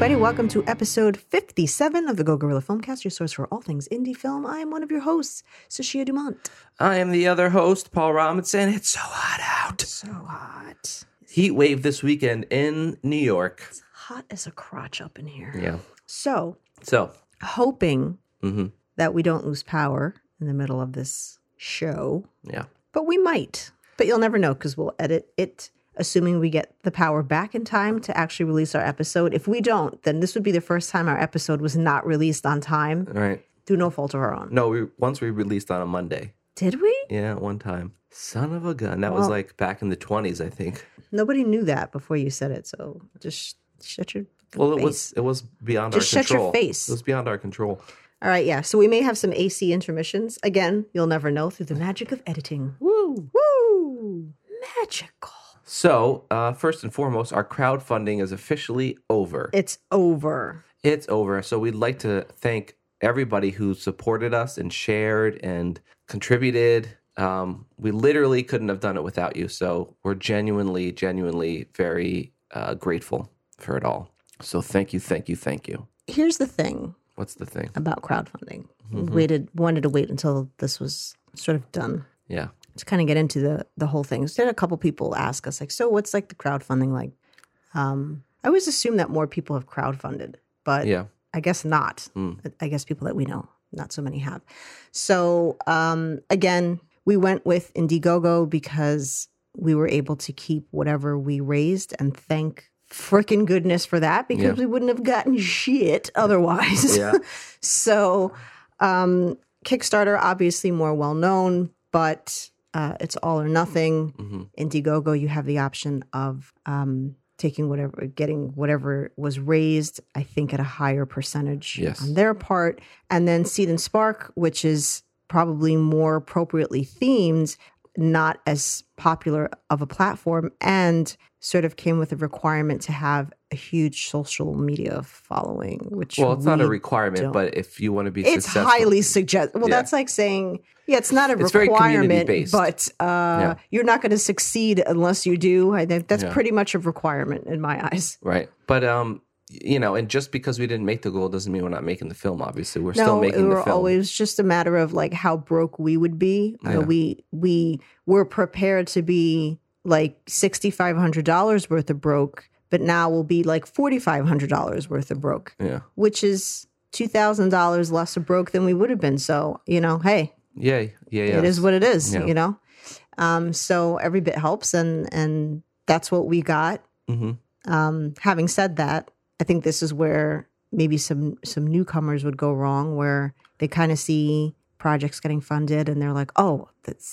everybody. Welcome to episode 57 of the Go Gorilla Filmcast, your source for all things indie film. I am one of your hosts, Sashia Dumont. I am the other host, Paul Robinson. It's so hot out. So hot. Heat wave this weekend in New York. It's hot as a crotch up in here. Yeah. So. Hoping that we don't lose power in the middle of this show. Yeah. But we might. But you'll never know because we'll edit it. Assuming we get the power back in time to actually release our episode. If we don't, then this would be the first time our episode was not released on time. Right. Through no fault of our own. No, we released on a Monday. Did we? Yeah, one time. Son of a gun. That was like back in the 20s, I think. Nobody knew that before you said it, so just shut your face. It was beyond our control. Just shut your face. It was beyond our control. All right, yeah. So we may have some AC intermissions. Again, you'll never know through the magic of editing. Woo! Woo! Magical. So, first and foremost, our crowdfunding is officially over. It's over. So we'd like to thank everybody who supported us and shared and contributed. We literally couldn't have done it without you. So we're genuinely very grateful for it all. So thank you. Here's the thing. What's the thing? About crowdfunding. Mm-hmm. We wanted to wait until this was sort of done. Yeah. To kind of get into the whole thing. So there are a couple people ask us, like, so what's like the crowdfunding like? I always assume that more people have crowdfunded, but yeah. I guess not. Mm. I guess people that we know, not so many have. So again, we went with Indiegogo because we were able to keep whatever we raised, and thank freaking goodness for that because we wouldn't have gotten shit otherwise. Yeah. So Kickstarter, obviously more well known, but it's all or nothing. Mm-hmm. Indiegogo, you have the option of getting whatever was raised, I think at a higher percentage on their part. And then Seed and Spark, which is probably more appropriately themed, not as popular of a platform, and sort of came with a requirement to have a huge social media following, which well, it's not a requirement, but if you want to be successful. It's highly suggested. Well, that's like saying, it's not a requirement, but you're not going to succeed unless you do. I think that's pretty much a requirement in my eyes. Right. But, and just because we didn't make the goal doesn't mean we're not making the film, obviously. We're still making the film. No, always just a matter of like how broke we would be. Yeah. We were prepared to be like $6,500 worth of broke, but now we'll be like $4,500 worth of broke, which is $2,000 less of broke than we would have been. So, hey, it is what it is, So every bit helps, and that's what we got. Mm-hmm. Having said that, I think this is where maybe some newcomers would go wrong, where they kind of see projects getting funded and they're like, oh,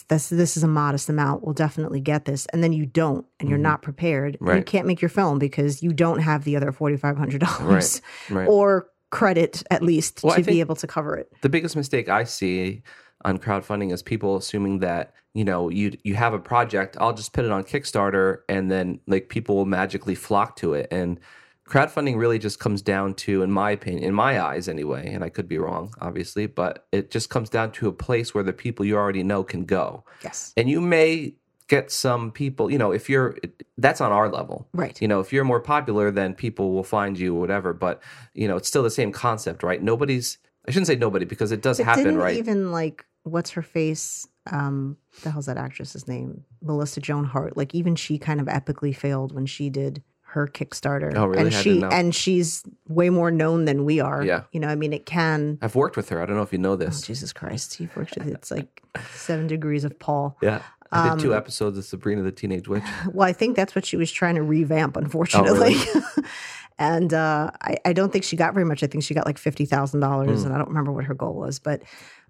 this is a modest amount. We'll definitely get this. And then you don't, and you're not prepared. Right. And you can't make your film because you don't have the other $4,500 or credit at least to be able to cover it. The biggest mistake I see on crowdfunding is people assuming that, you have a project, I'll just put it on Kickstarter and then like people will magically flock to it. And crowdfunding really just comes down to, in my opinion, in my eyes anyway, and I could be wrong, obviously, but it just comes down to a place where the people you already know can go. Yes. And you may get some people, that's on our level. Right. If you're more popular, then people will find you or whatever, but, it's still the same concept, right? I shouldn't say nobody because it does happen, right? Even like, what's her face? The hell's that actress's name? Melissa Joan Hart. Like, even she kind of epically failed when she did her Kickstarter. Oh, really? And she's way more known than we are. Yeah. I've worked with her. I don't know if you know this. Oh, Jesus Christ. You've worked with it's like 7 Degrees of Paul. Yeah. I did 2 episodes of Sabrina the Teenage Witch. Well, I think that's what she was trying to revamp, unfortunately. Oh, really? And I don't think she got very much. I think she got like $50,000 and I don't remember what her goal was. But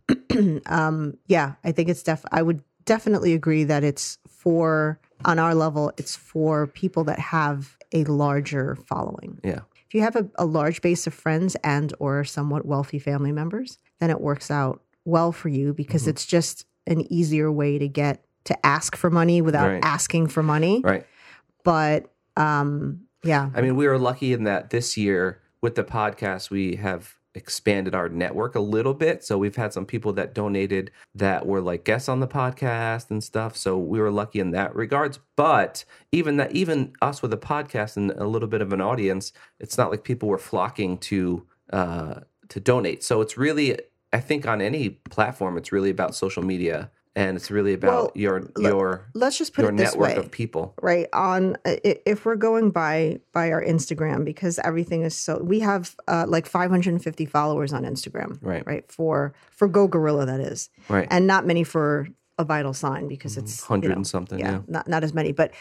I think it's I would definitely agree that it's for, on our level, it's for people that have a larger following. Yeah. If you have a large base of friends and or somewhat wealthy family members, then it works out well for you because it's just an easier way to get to ask for money without asking for money. Right. But we are lucky in that this year with the podcast we have expanded our network a little bit. So we've had some people that donated that were like guests on the podcast and stuff. So we were lucky in that regards. But even us with a podcast and a little bit of an audience, it's not like people were flocking to donate. So it's really, I think on any platform, it's really about social media. And it's really about let's just put your it this network way, of people, right? On if we're going by our Instagram, because everything is so, we have like 550 followers on Instagram, right? For Go Gorilla, that is, right? And not many for A Vital Sign, because it's 100 and something, not as many. But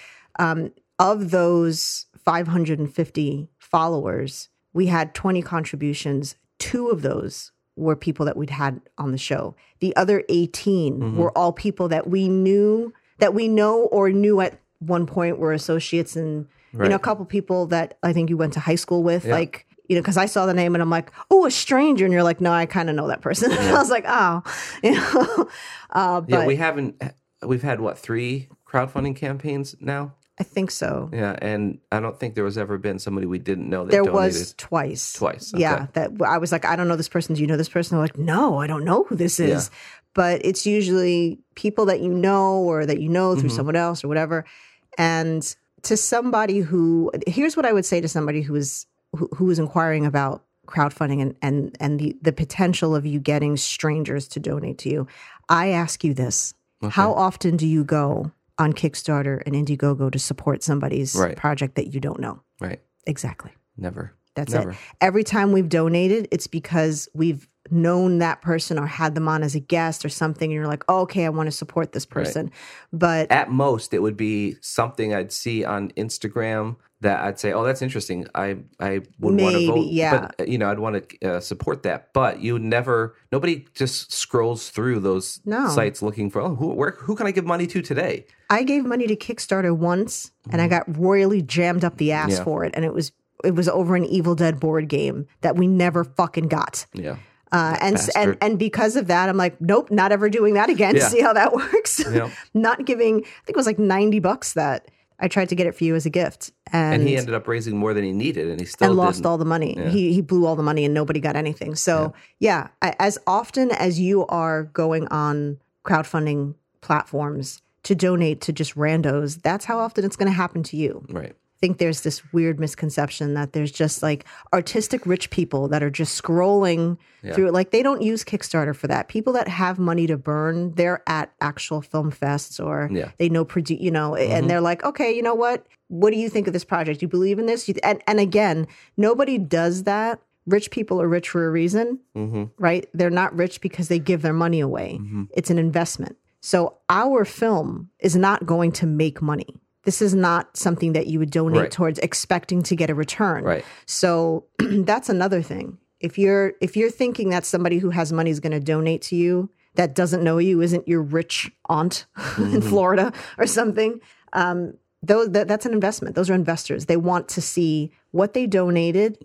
of those 550 followers, we had 20 contributions. 2 of those were people that we'd had on the show. The other 18 were all people that we knew, that we know or knew at one point were associates, and a couple people that I think you went to high school with, like, you know, because I saw the name and I'm like, oh, a stranger, and you're like, no, I kind of know that person. I was like, oh, you know. We've had what, 3 crowdfunding campaigns now? I think so. Yeah, and I don't think there was ever been somebody we didn't know that donated. There was twice. Okay. Yeah, that I was like, I don't know this person. Do you know this person? They're like, no, I don't know who this is. Yeah. But it's usually people that you know or that you know through someone else or whatever. And to somebody who, here's what I would say to somebody who is inquiring about crowdfunding and the potential of you getting strangers to donate to you. I ask you this. Okay. How often do you go on Kickstarter and Indiegogo to support somebody's project that you don't know? Right. Exactly. Never. That's never. It. Every time we've donated, it's because we've known that person or had them on as a guest or something, and you're like, oh, okay, I want to support this person. Right. But at most, it would be something I'd see on Instagram that I'd say, oh, that's interesting. I would want to vote. Yeah. But, you know, I'd want to support that. But you would never, nobody just scrolls through those sites looking for, oh, who can I give money to today? I gave money to Kickstarter once, and I got royally jammed up the ass for it. And it was over an Evil Dead board game that we never fucking got. Yeah. And because of that, I'm like, nope, not ever doing that again. Yeah. See how that works. Yeah. Not giving, I think it was like $90 that I tried to get it for you as a gift. And he ended up raising more than he needed, and he still lost all the money. Yeah. He blew all the money, and nobody got anything. So yeah, as often as you are going on crowdfunding platforms to donate to just randos, that's how often it's going to happen to you. Right. I think there's this weird misconception that there's just like artistic rich people that are just scrolling through it. Like, they don't use Kickstarter for that. People that have money to burn, they're at actual film fests or they know, you know, and they're like, okay, you know what? What do you think of this project? You believe in this? And again, nobody does that. Rich people are rich for a reason, right? They're not rich because they give their money away. It's an investment. So our film is not going to make money. This is not something that you would donate towards expecting to get a return. Right. So that's another thing. If you're thinking that somebody who has money is going to donate to you that doesn't know you, isn't your rich aunt in Florida or something, that's an investment. Those are investors. They want to see what they donated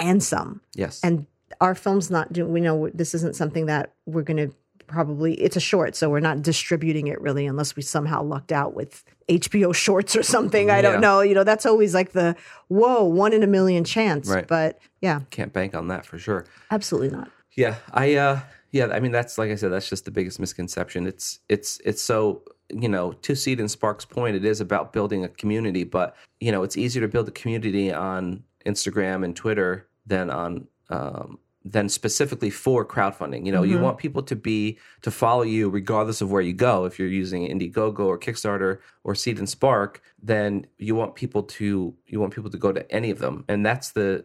and some. Yes. And our film's not doing, we know this isn't something that we're going to, probably it's a short, so we're not distributing it really unless we somehow lucked out with HBO shorts or something. I don't know. You know, that's always like the, whoa, 1 in a million chance. Right. But yeah. Can't bank on that for sure. Absolutely not. Yeah. I mean, that's, like I said, that's just the biggest misconception. It's so, you know, to Seed and Spark's point, it is about building a community, but you know, it's easier to build a community on Instagram and Twitter than on, than specifically for crowdfunding. You know, you want people to follow you regardless of where you go. If you're using Indiegogo or Kickstarter or Seed and Spark, then you want people to go to any of them. And that's the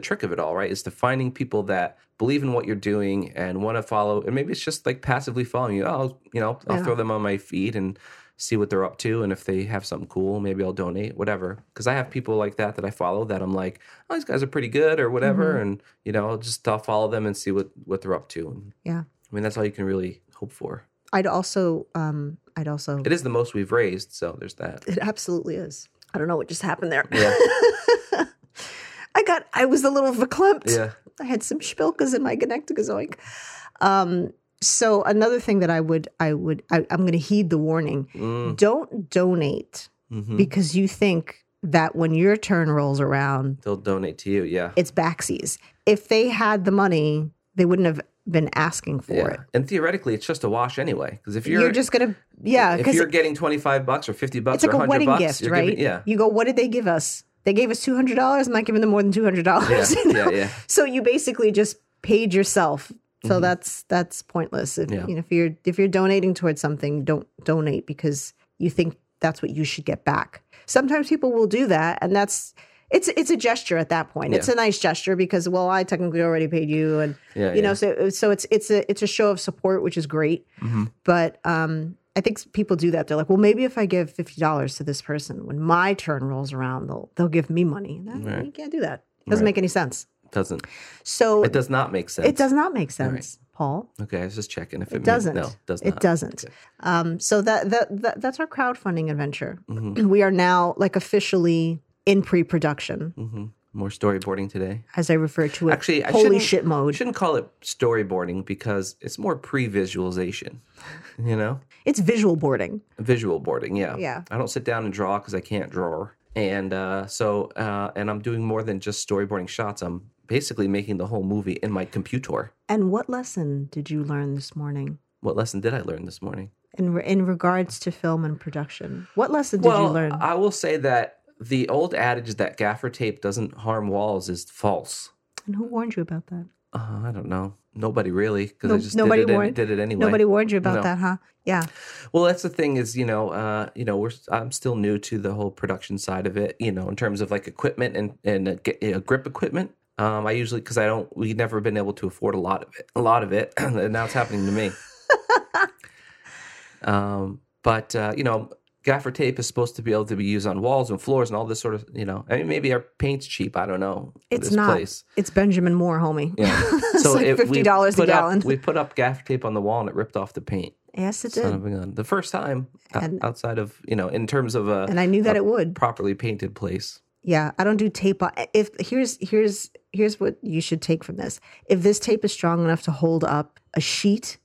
trick of it all, right? Is to finding people that believe in what you're doing and want to follow. And maybe it's just like passively following you. Oh, you know, I'll throw them on my feed and see what they're up to, and if they have something cool, maybe I'll donate, whatever. Because I have people like that I follow that I'm like, oh, these guys are pretty good or whatever, and, you know, I'll follow them and see what they're up to. And, yeah. I mean, that's all you can really hope for. I'd also... It is the most we've raised, so there's that. It absolutely is. I don't know what just happened there. Yeah. I was a little verklempt. Yeah. I had some spilkas in my genectagozoic. So another thing that I'm going to heed the warning. Don't donate because you think that when your turn rolls around, they'll donate to you. Yeah. It's backsies. if they had the money, they wouldn't have been asking for it. And theoretically, it's just a wash anyway. Because if you're just gonna, if you're getting $25 or $50 or $100, it's like a wedding gift, right? You go, what did they give us? They gave us $200. I'm not giving them more than $200. So you basically just paid yourself. So that's pointless. If you know, if you're donating towards something, don't donate because you think that's what you should get back. Sometimes people will do that, and that's it's a gesture at that point. It's a nice gesture because I technically already paid you, and know, so it's a show of support, which is great. But I think people do that. They're like, well, maybe if I give $50 to this person, when my turn rolls around, they'll give me money. You can't do that. It doesn't make any sense. Doesn't. So it does not make sense. It does not make sense, right, Paul. Okay, I was just checking if it doesn't. No, it does not. It doesn't. Okay. So that's our crowdfunding adventure. We are now like officially in pre-production. More storyboarding today, as I refer to it. Actually, holy shit mode. I shouldn't call it storyboarding because it's more pre-visualization. You know, it's visual boarding. Visual boarding, yeah. I don't sit down and draw because I can't draw, and so I'm doing more than just storyboarding shots. I'm basically making the whole movie in my computer. And what lesson did you learn this morning? What lesson did I learn this morning? In regards to film and production, what lesson did you learn? I will say that the old adage that gaffer tape doesn't harm walls is false. And who warned you about that? I don't know. Nobody really, because I just did it anyway. Nobody warned you about that, huh? Yeah. Well, that's the thing is, I'm still new to the whole production side of it, in terms of like equipment and grip equipment. I usually, because we've never been able to afford a lot of it, and now it's happening to me. But gaffer tape is supposed to be able to be used on walls and floors and all this sort of, I mean, maybe our paint's cheap. I don't know. It's not. Place. It's Benjamin Moore, homie. Yeah. So like $50 a gallon. We put up gaffer tape on the wall and it ripped off the paint. Yes, it did. The first time outside of, in terms of a, and I knew that it would, properly painted place. Yeah, I don't do tape. If here's what you should take from this. If this tape is strong enough to hold up a sheet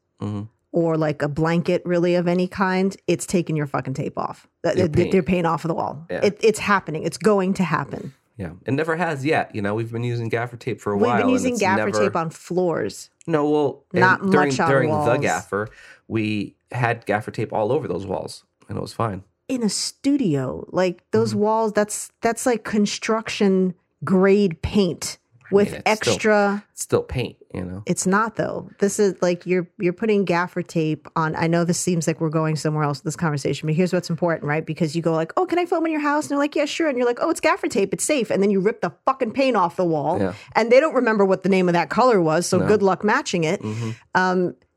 or like a blanket, really of any kind, it's taking your fucking tape off. Their paint off of the wall. Yeah. It's happening. It's going to happen. Yeah, it never has yet. We've been using gaffer tape for a while. We've been using gaffer tape on floors. No, well, not much on during walls. The gaffer, we had gaffer tape all over those walls, and it was fine. In a studio, like those walls, that's like construction grade paint with extra. It's still paint, It's not though. This is like you're putting gaffer tape on. I know this seems like we're going somewhere else with this conversation, but here's what's important, right? Because you go like, oh, can I film in your house? And they're like, yeah, sure. And you're like, oh, it's gaffer tape, it's safe. And then you rip the fucking paint off the wall, and they don't remember what the name of that color was. So good luck matching it.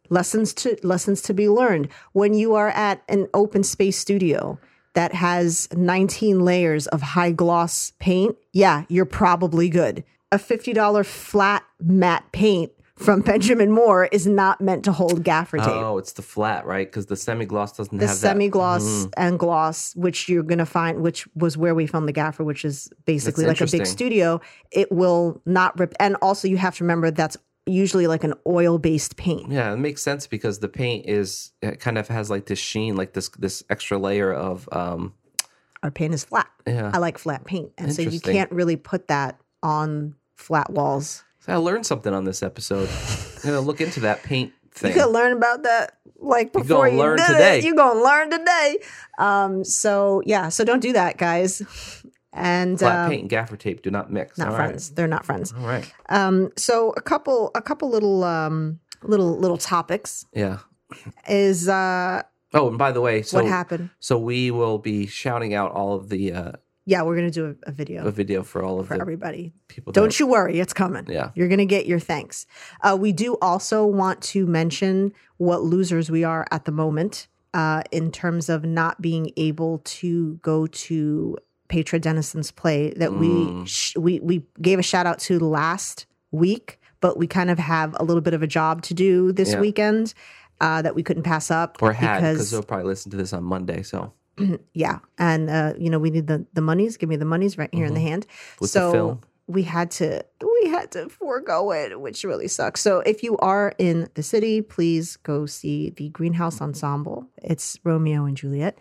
Lessons to be learned when you are at an open space studio that has 19 layers of high gloss paint. Yeah, you're probably good. A $50 flat matte paint from Benjamin Moore is not meant to hold gaffer tape. Oh, it's the flat, right? Because the semi-gloss doesn't have that. The semi-gloss and gloss, which you're going to find, which was where we filmed the gaffer, which is basically like a big studio. It will not rip. And also you have to remember that's usually like an oil-based paint. Yeah, it makes sense because the paint kind of has like this sheen, like this extra layer of... Our paint is flat. Yeah. I like flat paint. And so you can't really put that on flat walls. So I learned something on this episode. I'm going to look into that paint thing. You could learn about that like before you learn today. You're going to learn today. So don't do that, guys. And flat paint and gaffer tape do not mix. Not all friends. Right. They're not friends. All right. So a couple little topics. Yeah. Is and by the way, so what happened? So we will be shouting out all of the. We're gonna do a video. A video for all of for everybody. People. Don't you worry, it's coming. Yeah. You're gonna get your thanks. We do also want to mention what losers we are at the moment in terms of not being able to go to Petra Dennison's play that we gave a shout out to last week, but we kind of have a little bit of a job to do this weekend that we couldn't pass up. Or had, because they'll probably listen to this on Monday, so. Yeah, and we need the monies. Give me the monies right here in the hand. With so the film. We had to forego it, which really sucks. So if you are in the city, please go see the Greenhouse Ensemble. It's Romeo and Juliet.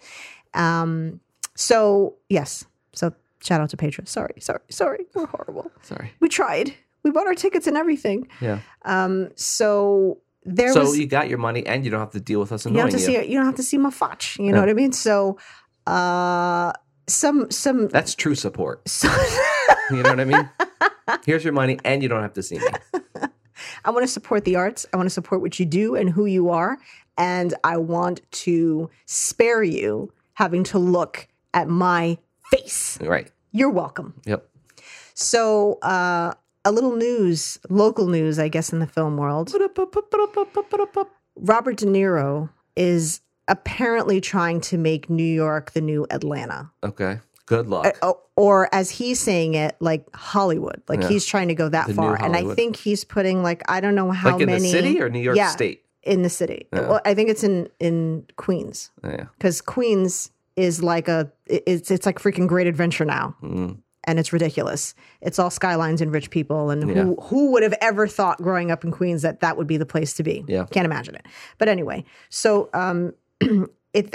So shout out to Petra. Sorry. We're horrible. Sorry. We tried. We bought our tickets and everything. Yeah. So you got your money, and you don't have to deal with us annoying you. You don't have to see my fotch. You know what I mean? So that's true support. You know what I mean? Here's your money, and you don't have to see me. I want to support the arts. I want to support what you do and who you are. And I want to spare you having to look at my face. Right. You're welcome. Yep. So a little news, local news, I guess, in the film world. Robert De Niro is apparently trying to make New York the new Atlanta. Okay. Good luck. Or as he's saying it, like Hollywood. Like he's trying to go that far. And I think he's putting like, I don't know how many. Like in the city or New York State? In the city. Yeah. Well, I think it's in Queens. Yeah. Because Queens is like it's like freaking Great Adventure now. Mm. And it's ridiculous. It's all skylines and rich people. And who would have ever thought growing up in Queens that would be the place to be? Yeah. Can't imagine it. But anyway, so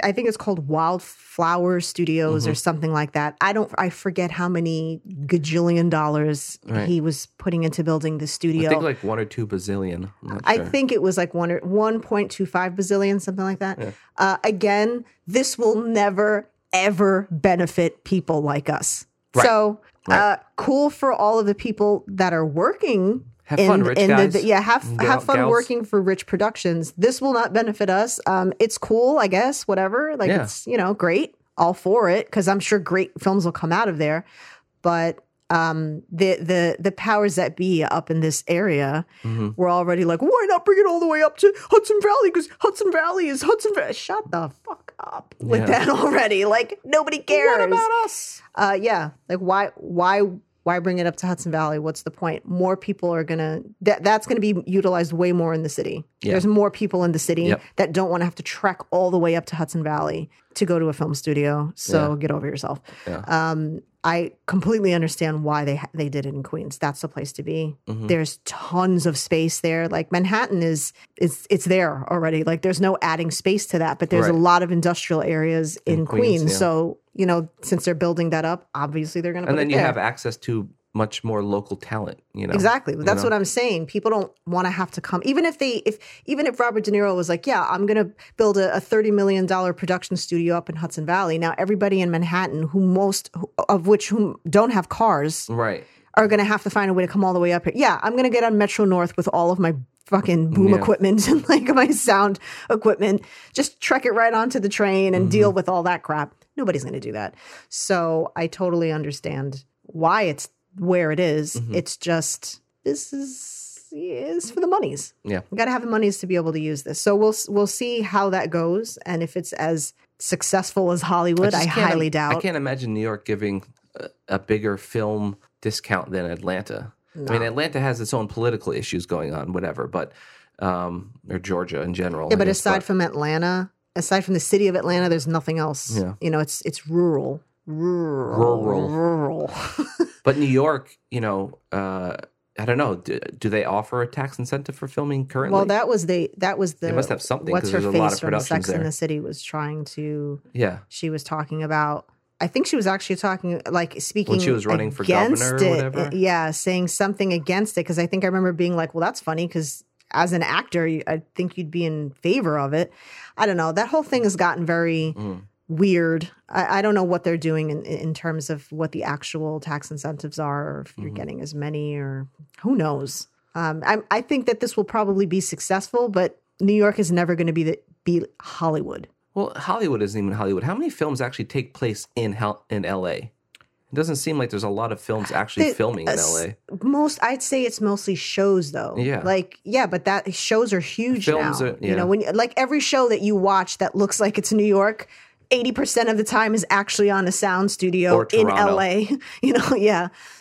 I think it's called Wildflower Studios or something like that. I forget how many gajillion dollars he was putting into building the studio. I think like 1 or 2 bazillion. I think it was like 1.25 bazillion, something like that. Yeah. Again, this will never, ever benefit people like us. Right. So cool for all of the people that are working. Have fun, rich guys. Have fun working for rich productions. This will not benefit us. It's cool, I guess, whatever. Like it's, great. All for it, because I'm sure great films will come out of there. But the powers that be up in this area were already like, why not bring it all the way up to Hudson Valley? Because Hudson Valley is Hudson Valley. Shut the fuck up with that already. Like, nobody cares. What about us? Like, why bring it up to Hudson Valley? What's the point? More people are going to... That's going to be utilized way more in the city. Yeah. There's more people in the city that don't want to have to trek all the way up to Hudson Valley to go to a film studio. So get over yourself. Yeah. I completely understand why they did it in Queens. That's the place to be. Mm-hmm. There's tons of space there. Like Manhattan it's there already. Like there's no adding space to that. But there's a lot of industrial areas in Queens. Yeah. So... since they're building that up, obviously they're going to put it there. And then you have access to much more local talent, Exactly. That's what I'm saying. People don't want to have to come. Even if Robert De Niro was like, I'm going to build a $30 million production studio up in Hudson Valley. Now everybody in Manhattan who don't have cars are going to have to find a way to come all the way up here. Yeah, I'm going to get on Metro North with all of my fucking boom equipment and like my sound equipment. Just trek it right onto the train and deal with all that crap. Nobody's going to do that. So I totally understand why it's where it is. It's just, this is for the monies. Yeah. You got to have the monies to be able to use this. So we'll see how that goes. And if it's as successful as Hollywood, I highly doubt. I can't imagine New York giving a bigger film discount than Atlanta. No. I mean, Atlanta has its own political issues going on, whatever, but, or Georgia in general. Yeah, but aside from Atlanta... Aside from the city of Atlanta, there's nothing else. Yeah. It's rural. Rural. But New York, I don't know. Do they offer a tax incentive for filming currently? Well, they must have something because there's a lot of productions there. What's her face from Sex and the City was trying to... Yeah. She was talking about... I think she was actually talking, like speaking when she was running for governor or whatever. Yeah, saying something against it because I think I remember being like, well, that's funny because... As an actor, I think you'd be in favor of it. I don't know. That whole thing has gotten very weird. I don't know what they're doing in terms of what the actual tax incentives are, or if you're getting as many, or who knows. I think that this will probably be successful, but New York is never going to be Hollywood. Well, Hollywood isn't even Hollywood. How many films actually take place in L.A.? It doesn't seem like there's a lot of films actually filming in L.A. I'd say it's mostly shows, though. Yeah. But that shows are huge films now. When every show that you watch that looks like it's New York, 80% of the time is actually on a sound studio or in L.A.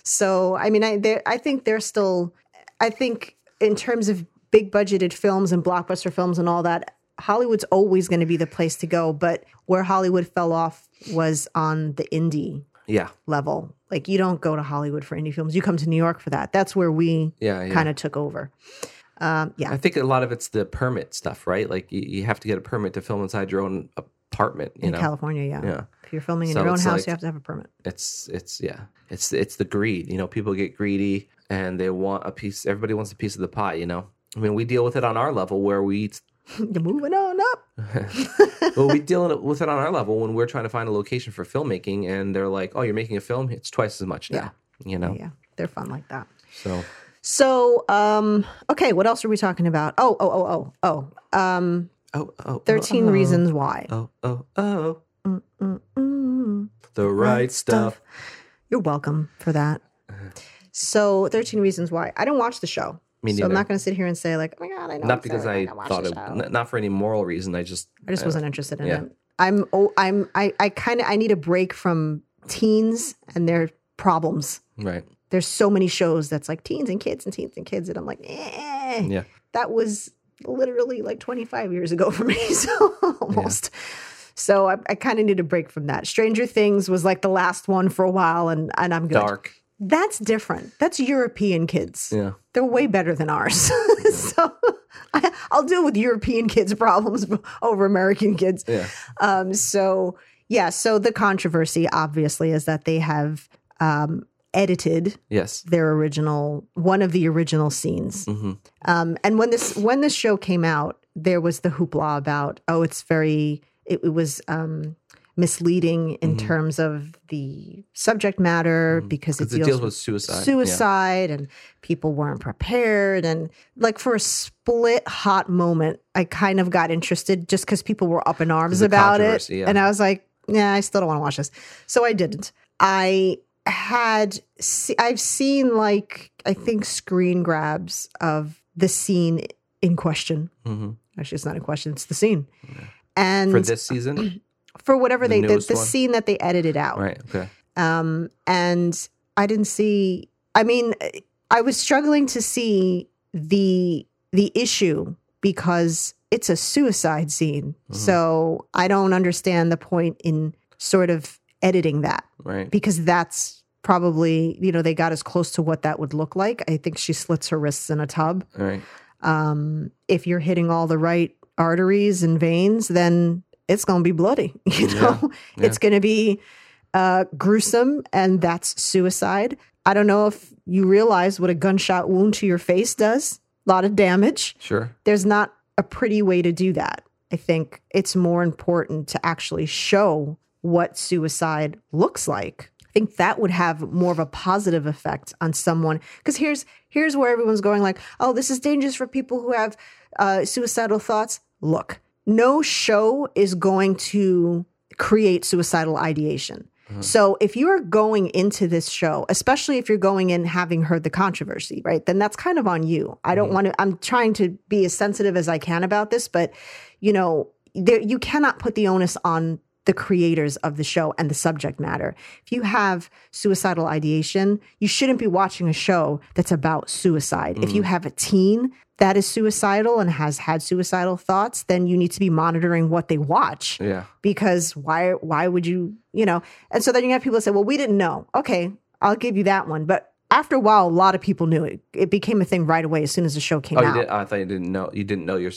So, I mean, I think they're still, I think in terms of big budgeted films and blockbuster films and all that, Hollywood's always going to be the place to go. But where Hollywood fell off was on the indie level. Like, you don't go to Hollywood for indie films. You come to New York for that. That's where we kind of took over. I think a lot of it's the permit stuff, right? Like, you have to get a permit to film inside your own apartment. In California, yeah. If you're filming in your own house, you have to have a permit. It's the greed. People get greedy. and they want a piece. Everybody wants a piece of the pie, you know? I mean, we deal with it on our level where we eat. You're moving on up. Well, we deal with it on our level when we're trying to find a location for filmmaking, and they're like, oh, you're making a film? It's twice as much now. Yeah. You know? Yeah, they're fun like that. So, okay, what else are we talking about? Oh, 13 Reasons Why. The right stuff. You're welcome for that. So, 13 Reasons Why. I don't watch the show. Me neither. So I'm not going to sit here and say like, oh my God, I know. Not because I thought it, not for any moral reason. I just wasn't interested in it. I need a break from teens and their problems. Right. There's so many shows that's like teens and kids. And I'm like, eh. Yeah. That was literally like 25 years ago for me. So almost. Yeah. So I kind of need a break from that. Stranger Things was like the last one for a while and I'm good. Dark. That's different. That's European kids. Yeah. They're way better than ours. So I'll deal with European kids' problems over American kids. Yeah. So the controversy obviously is that they have edited their original, one of the original scenes. Mm-hmm. And when this show came out, there was the hoopla about, oh, it's very, it was misleading in mm-hmm. terms of the subject matter mm-hmm. because it deals with suicide and people weren't prepared. And like for a split hot moment, I kind of got interested just because people were up in arms about it. Yeah. And I was like, nah, I still don't want to watch this. So I didn't. I've seen like, I think screen grabs of the scene in question. Mm-hmm. Actually, it's not in question. It's the scene. Yeah. And for this season? For whatever the scene that they edited out. Right, okay. And I didn't see, I mean, I was struggling to see the issue because it's a suicide scene. Mm-hmm. So I don't understand the point in sort of editing that. Right. Because that's probably, you know, they got as close to what that would look like. I think she slits her wrists in a tub. All right. If you're hitting all the right arteries and veins, then it's going to be bloody, you know? Yeah, yeah. It's going to be gruesome, and that's suicide. I don't know if you realize what a gunshot wound to your face does. A lot of damage. Sure. There's not a pretty way to do that. I think it's more important to actually show what suicide looks like. I think that would have more of a positive effect on someone. Because here's where everyone's going like, oh, this is dangerous for people who have suicidal thoughts. Look. No show is going to create suicidal ideation. Uh-huh. So if you are going into this show, especially if you're going in having heard the controversy, right, then that's kind of on you. I don't want to, I'm trying to be as sensitive as I can about this, but, you know, you cannot put the onus on the creators of the show and the subject matter. If you have suicidal ideation, you shouldn't be watching a show that's about suicide. Mm. If you have a teen that is suicidal and has had suicidal thoughts, then you need to be monitoring what they watch. Yeah. Because why would you, you know? And so then you have people that say, well, we didn't know. Okay, I'll give you that one. But after a while, a lot of people knew it. It became a thing right away as soon as the show came out. I thought you didn't know. You didn't know your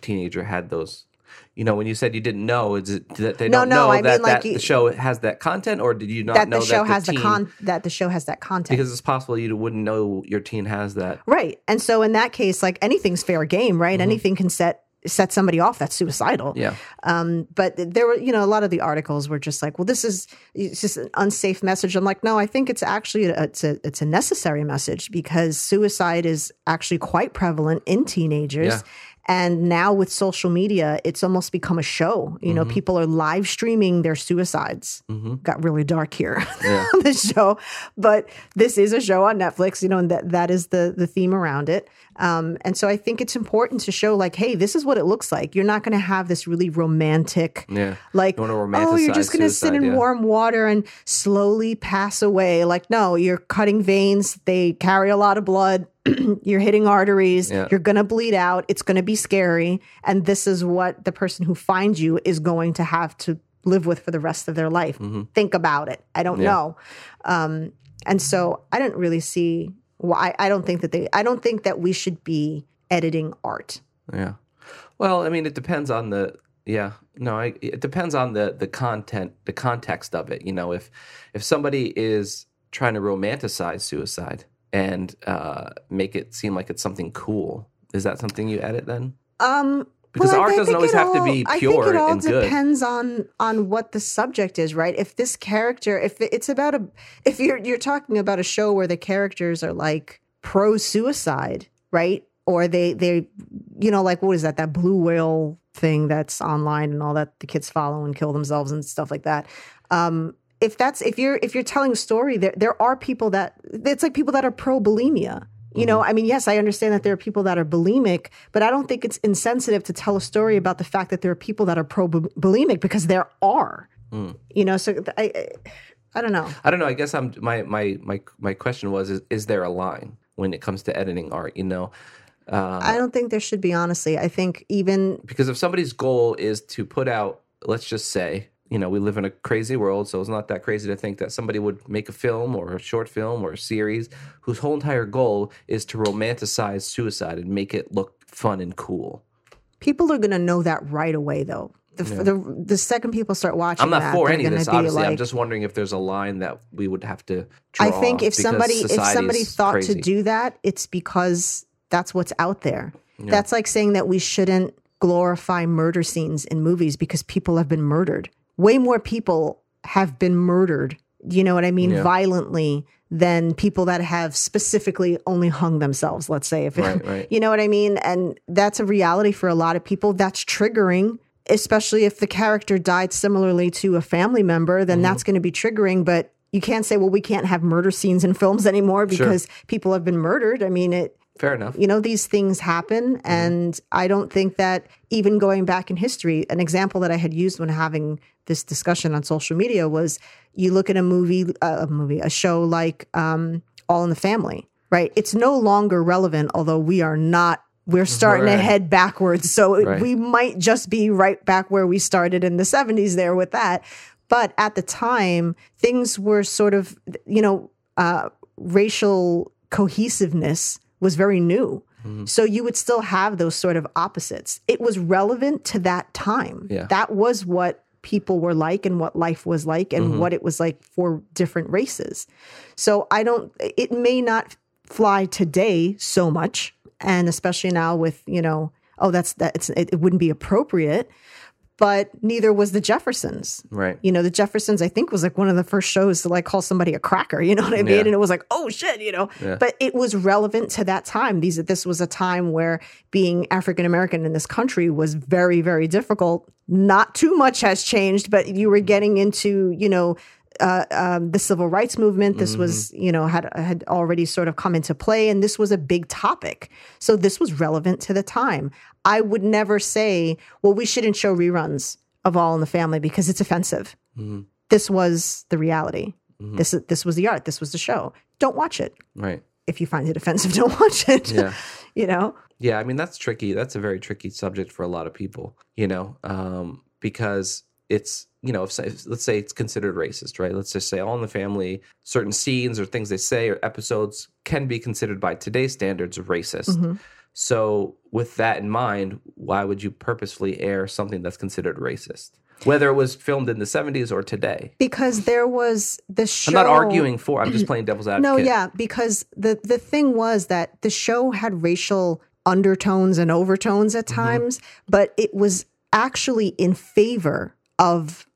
teenager had those. You know, when you said you didn't know, is it that they don't know that the show has that content, or did you not know that the show has that content? Because it's possible you wouldn't know your teen has that. Right. And so in that case, like anything's fair game, right? Mm-hmm. Anything can set somebody off that's suicidal. Yeah. But there were, you know, a lot of the articles were just like, well, it's just an unsafe message. I'm like, no, I think it's actually, it's a necessary message because suicide is actually quite prevalent in teenagers. Yeah. And now with social media, it's almost become a show. You know, mm-hmm. people are live streaming their suicides. Mm-hmm. Got really dark here on this show. But this is a show on Netflix, you know, and that is the theme around it. And so I think it's important to show like, hey, this is what it looks like. You're not going to have this really romantic, like, you're just going to sit in warm water and slowly pass away. Like, no, you're cutting veins. They carry a lot of blood. You're hitting arteries. Yeah. You're going to bleed out. It's going to be scary. And this is what the person who finds you is going to have to live with for the rest of their life. Mm-hmm. Think about it. I don't know. And so I didn't really see why. I don't think that we should be editing art. Yeah. Well, I mean, it depends on it depends on the content, the context of it. You know, if somebody is trying to romanticize suicide, and make it seem like it's something cool. Is that something you edit then? Because art doesn't always have to be pure and good. It all depends on what the subject is, right? If this character, if it's about a, if you're talking about a show where the characters are like pro-suicide, right? Or they, you know, like, what is that? That blue whale thing that's online and all that the kids follow and kill themselves and stuff like that. If you're telling a story, there are people that, it's like people that are pro-bulimia. You know, I mean, yes, I understand that there are people that are bulimic, but I don't think it's insensitive to tell a story about the fact that there are people that are pro-bulimic, because there are. You know, so I don't know. I don't know. I guess I'm my question was: is there a line when it comes to editing art? You know, I don't think there should be. Honestly, I think even because if somebody's goal is to put out, let's just say, you know, we live in a crazy world, so it's not that crazy to think that somebody would make a film or a short film or a series whose whole entire goal is to romanticize suicide and make it look fun and cool. People are going to know that right away, though. The second people start watching, I'm not that, for any of this, obviously. Like, I'm just wondering if there's a line that we would have to draw. I think if somebody thought crazy to do that, it's because that's what's out there. Yeah. That's like saying that we shouldn't glorify murder scenes in movies because people have been murdered. Way more people have been murdered, you know what I mean, violently, than people that have specifically only hung themselves, let's say. You know what I mean? And that's a reality for a lot of people. That's triggering, especially if the character died similarly to a family member, then that's going to be triggering. But you can't say, well, we can't have murder scenes in films anymore because people have been murdered. I mean, it... Fair enough. You know, these things happen, and I don't think that even going back in history, an example that I had used when having this discussion on social media was you look at a show like All in the Family, right? It's no longer relevant, although we're starting to head backwards. So we might just be right back where we started in the 70s there with that. But at the time, things were sort of, you know, racial cohesiveness was very new. So you would still have those sort of opposites. It was relevant to that time. Yeah. That was what people were like and what life was like and what it was like for different races. So it may not fly today so much. And especially now with, you know, it wouldn't be appropriate, but neither was The Jeffersons. Right. You know, The Jeffersons, I think, was like one of the first shows to like call somebody a cracker, you know what I mean? Yeah. And it was like, oh shit, you know? Yeah. But it was relevant to that time. This was a time where being African-American in this country was very, very difficult. Not too much has changed, but you were getting into, you know, the civil rights movement. This was, you know, had already sort of come into play, and this was a big topic. So this was relevant to the time. I would never say, well, we shouldn't show reruns of All in the Family because it's offensive. This was the reality. This was the art. This was the show. Don't watch it. Right. If you find it offensive, don't watch it. Yeah. You know? Yeah. I mean, that's tricky. That's a very tricky subject for a lot of people, you know, because it's, you know, if let's say it's considered racist, right? Let's just say All in the Family, certain scenes or things they say or episodes can be considered by today's standards racist. So with that in mind, why would you purposefully air something that's considered racist? Whether it was filmed in the 70s or today. Because there was the show... I'm not arguing for, I'm just playing devil's advocate. No, yeah, because the thing was that the show had racial undertones and overtones at times, but it was actually in favor of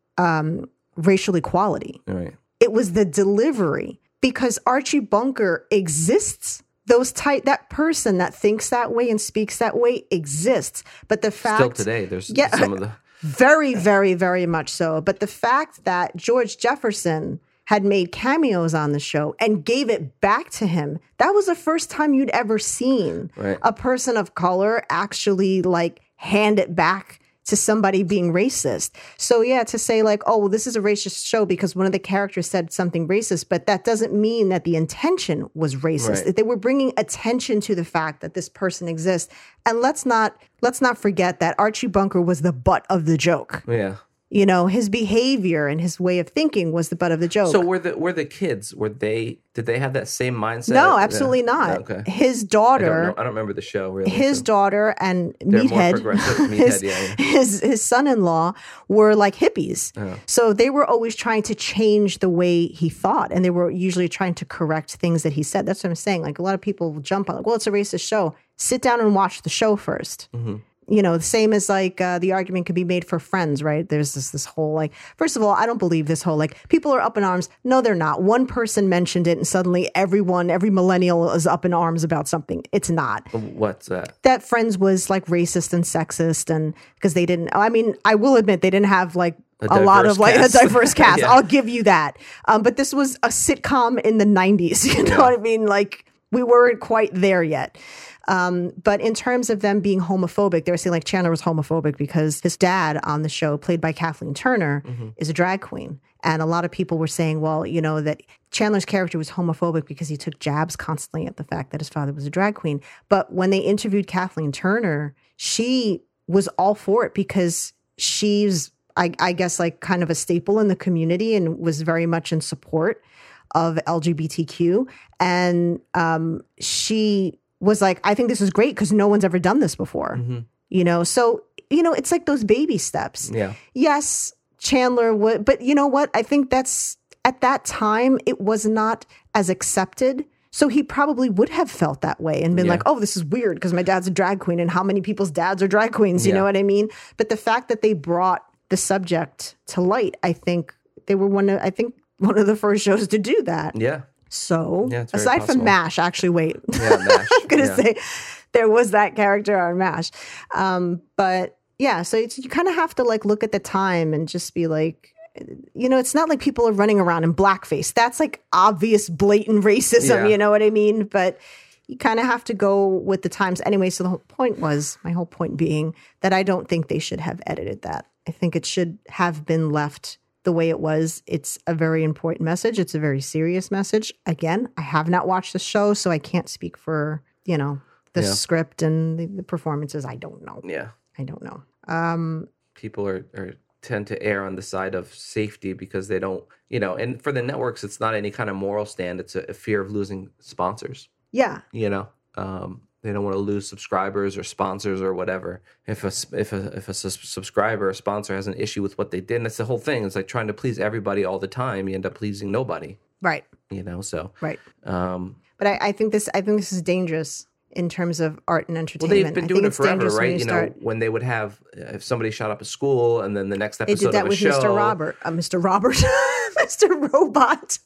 racial equality. Right. It was the delivery, because Archie Bunker exists. That person that thinks that way and speaks that way exists. But the fact... Still today, there's some of the... Very, very, very much so. But the fact that George Jefferson had made cameos on the show and gave it back to him, that was the first time you'd ever seen a person of color actually like hand it back to somebody being racist. So yeah, to say like, oh, well, this is a racist show because one of the characters said something racist, but that doesn't mean that the intention was racist. Right. That they were bringing attention to the fact that this person exists. And let's not forget that Archie Bunker was the butt of the joke. Yeah. you know, his behavior and his way of thinking was the butt of the joke. So were the kids, did they have that same mindset? No, absolutely not. No, okay. His daughter. I don't remember the show really. His daughter and Meathead, his son-in-law were like hippies. Oh. So they were always trying to change the way he thought. And they were usually trying to correct things that he said. That's what I'm saying. Like a lot of people will jump on, like, well, it's a racist show. Sit down and watch the show first. Mm-hmm. You know, the same as like the argument could be made for Friends, right? There's this whole like, first of all, I don't believe this whole like people are up in arms. No, they're not. One person mentioned it and suddenly every millennial is up in arms about something. It's not. What's that? That Friends was like racist and sexist and because they didn't, I mean, I will admit they didn't have like a lot of like cast. A diverse cast. Yeah. I'll give you that. But this was a sitcom in the 90s. You know what I mean? Like we weren't quite there yet. But in terms of them being homophobic, they were saying like Chandler was homophobic because his dad on the show, played by Kathleen Turner, mm-hmm. is a drag queen. And a lot of people were saying, well, you know, that Chandler's character was homophobic because he took jabs constantly at the fact that his father was a drag queen. But when they interviewed Kathleen Turner, she was all for it because she's, I guess, like kind of a staple in the community and was very much in support of LGBTQ. And she was like, I think this is great because no one's ever done this before, mm-hmm. you know? So, you know, it's like those baby steps. Yeah. Yes, Chandler would, but you know what? I think that's, at that time, it was not as accepted. So he probably would have felt that way and been like, oh, this is weird because my dad's a drag queen and how many people's dads are drag queens, you know what I mean? But the fact that they brought the subject to light, I think they were one of the first shows to do that. Yeah. So, aside from MASH, MASH. I'm going to say there was that character on MASH. But yeah, so you kind of have to like look at the time and just be like, you know, it's not like people are running around in blackface. That's like obvious, blatant racism, you know what I mean? But you kind of have to go with the times. Anyway, so my whole point being that I don't think they should have edited that. I think it should have been left the way it was. It's a very important message. It's a very serious message. Again, I have not watched the show, so I can't speak for, you know, the script and the performances. I don't know. Yeah. I don't know. People are tend to err on the side of safety because they don't, you know, and for the networks, it's not any kind of moral stand. It's a fear of losing sponsors. Yeah. You know, they don't want to lose subscribers or sponsors or whatever. If a subscriber or sponsor has an issue with what they did, and that's the whole thing. It's like trying to please everybody all the time. You end up pleasing nobody, right? You know, so right. But I think this is dangerous in terms of art and entertainment. Well, they've been doing it forever, right? When they would have, if somebody shot up a school, and then the next episode of a show, they did that with Mr. Robert, Mr. Robot,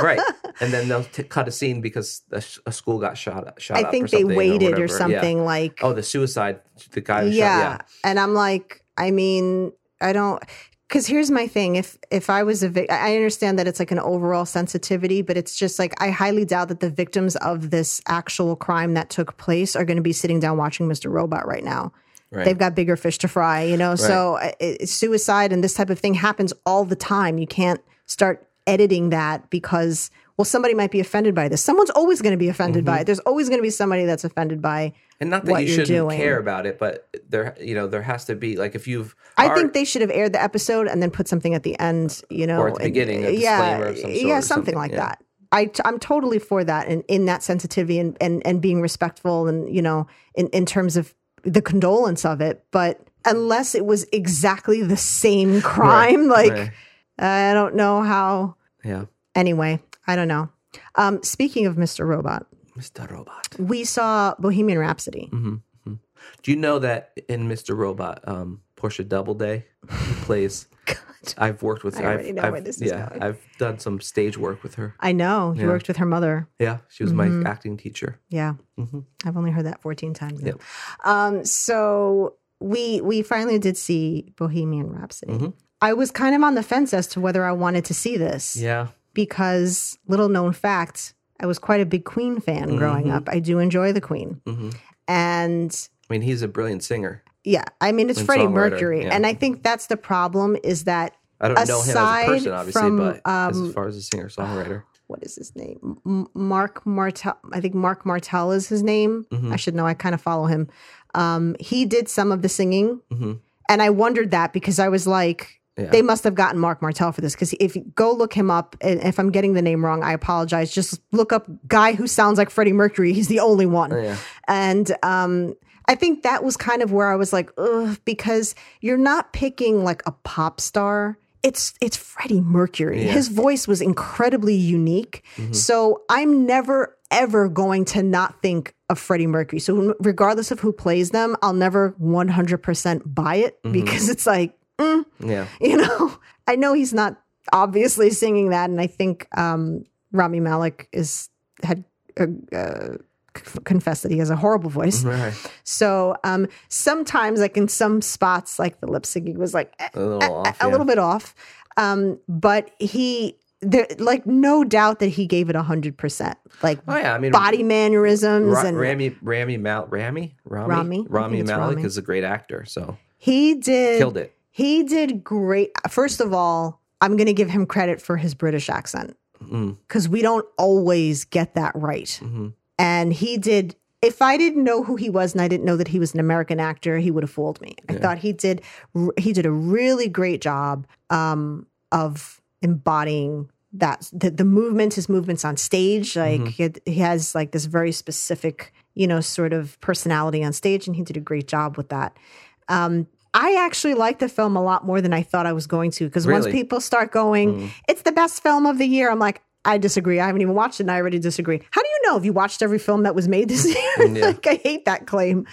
right? And then they'll cut a scene because a school got shot up. I think they waited or something like. Oh, the suicide, the guy. Shot, and I'm like, I mean, I don't. Because here's my thing, if I was a victim, I understand that it's like an overall sensitivity, but it's just like I highly doubt that the victims of this actual crime that took place are going to be sitting down watching Mr. Robot right now. Right. They've got bigger fish to fry, you know? Right. So suicide and this type of thing happens all the time. You can't start editing that because, well, somebody might be offended by this. Someone's always going to be offended by it. There's always going to be somebody that's offended by. And not that you shouldn't care about it, but there, you know, there has to be like if you've. I think they should have aired the episode and then put something at the end, you know, or at the beginning, a disclaimer of some sort or something like that. I'm totally for that, and in that sensitivity and being respectful, and you know, in terms of the condolence of it, but unless it was exactly the same crime, I don't know how. Yeah. Anyway, I don't know. Speaking of Mr. Robot. We saw Bohemian Rhapsody. Mm-hmm, mm-hmm. Do you know that in Mr. Robot, Portia Doubleday plays? God. I've worked with her. I already know where this is going. I've done some stage work with her. I know. You worked with her mother. Yeah. She was my acting teacher. Yeah. Mm-hmm. I've only heard that 14 times now. Yeah. So we finally did see Bohemian Rhapsody. Mm-hmm. I was kind of on the fence as to whether I wanted to see this. Yeah. Because, little known fact, I was quite a big Queen fan growing up. I do enjoy the Queen. Mm-hmm. And I mean, he's a brilliant singer. Yeah. I mean, it's Freddie Mercury. Yeah. And I think that's the problem is that I don't know him as a person, obviously, but as far as a singer-songwriter. What is his name? Mark Martell. I think Mark Martell is his name. Mm-hmm. I should know. I kind of follow him. He did some of the singing. Mm-hmm. And I wondered that because I was like, Yeah. They must have gotten Mark Martell for this, because if you go look him up, and if I'm getting the name wrong, I apologize. Just look up guy who sounds like Freddie Mercury. He's the only one. Yeah. And I think that was kind of where I was like, ugh, because you're not picking like a pop star. It's Freddie Mercury. Yeah. His voice was incredibly unique. Mm-hmm. So I'm never, ever going to not think of Freddie Mercury. So regardless of who plays them, I'll never 100% buy it, mm-hmm. because it's like, yeah, you know, I know he's not obviously singing that. And I think Rami Malek confessed that he has a horrible voice. Right. So sometimes, like in some spots, like the lip syncing was like a little bit off. But he, there, like, no doubt that he gave it 100%. Like, oh yeah, I mean, body mannerisms and Rami Malek is a great actor. So he killed it. He did great. First of all, I'm going to give him credit for his British accent, because we don't always get that right. Mm-hmm. And he did. If I didn't know who he was and I didn't know that he was an American actor, he would have fooled me. I thought he did a really great job of embodying that the movements, his movements on stage. Like, mm-hmm. he has like this very specific, you know, sort of personality on stage, and he did a great job with that. I actually liked the film a lot more than I thought I was going to, because once people start going, it's the best film of the year, I'm like, I disagree. I haven't even watched it and I already disagree. How do you know if you watched every film that was made this year? Yeah. Like, I hate that claim.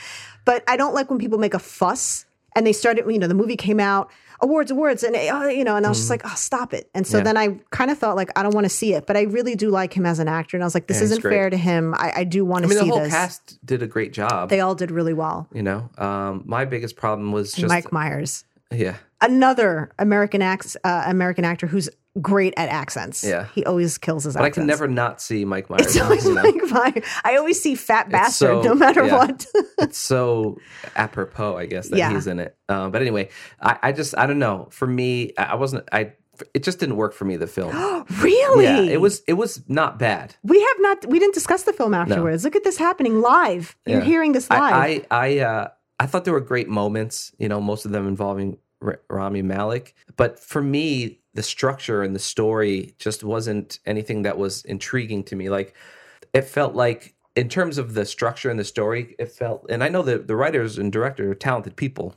But I don't like when people make a fuss and they started, you know, the movie came out, awards, and, you know, and I was just like, oh, stop it. And so then I kind of felt like, I don't want to see it, but I really do like him as an actor. And I was like, this isn't fair to him. I do want to see this. The whole cast did a great job. They all did really well. You know, my biggest problem was just Mike Myers. Yeah. Another American actor who's great at accents. Yeah. He always kills his accents. But I can never not see Mike Myers. It's always Mike Myers. I always see Fat Bastard, no matter what. It's so apropos, I guess, that he's in it. But anyway, I just, I don't know. For me, it just didn't work for me, the film. Really? Yeah, it was not bad. We didn't discuss the film afterwards. No. Look at this happening live. Yeah. You're hearing this live. I thought there were great moments, you know, most of them involving Rami Malek. But for me, the structure and the story just wasn't anything that was intriguing to me. Like, it felt like, in terms of the structure and the story, it felt, and I know that the writers and director are talented people,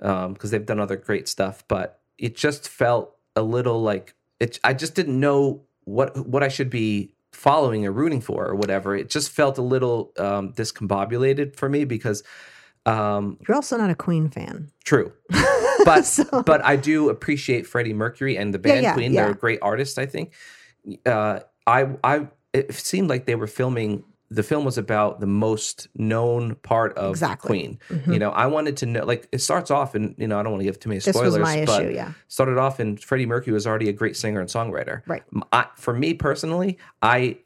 because they've done other great stuff, but it just felt a little like, I just didn't know what I should be following or rooting for or whatever. It just felt a little discombobulated for me, because... you're also not a Queen fan. True. But but I do appreciate Freddie Mercury and the band Queen. Yeah. They're a great artist, I think. It seemed like they were filming, the film was about the most known part of Queen. Mm-hmm. You know, I wanted to know, like, it starts off in, you know, I don't want to give too many spoilers. This was my issue, yeah. Started off and Freddie Mercury was already a great singer and songwriter. Right. For me personally, I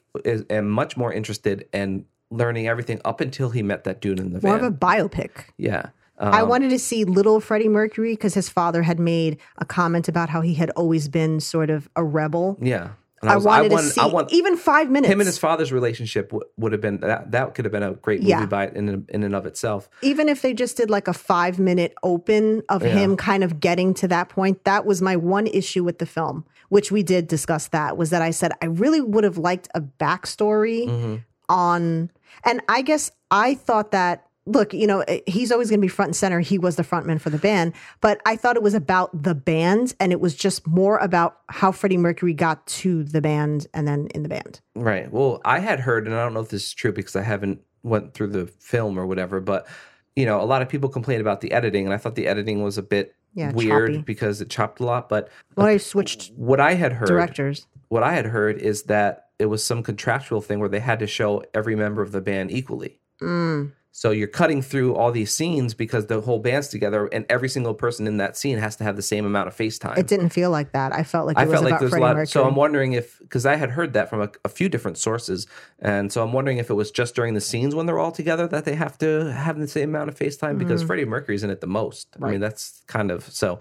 am much more interested in learning everything up until he met that dude in the van. More of a biopic. Yeah. I wanted to see little Freddie Mercury, because his father had made a comment about how he had always been sort of a rebel. Yeah. And I wanted to see even 5 minutes. Him and his father's relationship would have been, that could have been a great movie by in and of itself. Even if they just did like a 5-minute open of him kind of getting to that point, that was my one issue with the film, which we did discuss, that was that I said, I really would have liked a backstory on, and I guess I thought that, look, you know, he's always going to be front and center. He was the frontman for the band, but I thought it was about the band, and it was just more about how Freddie Mercury got to the band and then in the band. Right. Well, I had heard, and I don't know if this is true because I haven't went through the film or whatever, but, you know, a lot of people complain about the editing, and I thought the editing was a bit weird, choppy, because it chopped a lot. But I switched directors. What I had heard is that it was some contractual thing where they had to show every member of the band equally. Mm. So you're cutting through all these scenes because the whole band's together, and every single person in that scene has to have the same amount of face time. It didn't feel like that. I felt like it was about Freddie Mercury. So I'm wondering if, because I had heard that from a few different sources, and so I'm wondering if it was just during the scenes when they're all together that they have to have the same amount of face time, because Freddie Mercury's in it the most. Right. I mean, that's kind of so.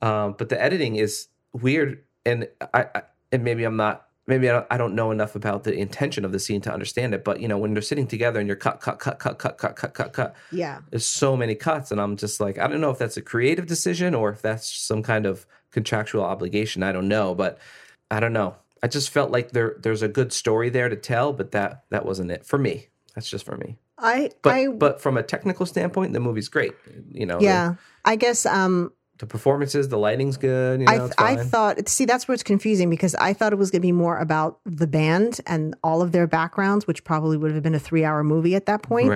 But the editing is weird, and I don't know enough about the intention of the scene to understand it, but, you know, when they're sitting together and you're cut. Yeah. There's so many cuts, and I'm just like, I don't know if that's a creative decision or if that's some kind of contractual obligation. I don't know, but I don't know. I just felt like there's a good story there to tell, but that wasn't it for me. That's just for me. But from a technical standpoint, the movie's great. You know. Yeah, I guess. The performances, the lighting's good. You know, I thought, that's what's confusing, because I thought it was going to be more about the band and all of their backgrounds, which probably would have been a 3-hour movie at that point.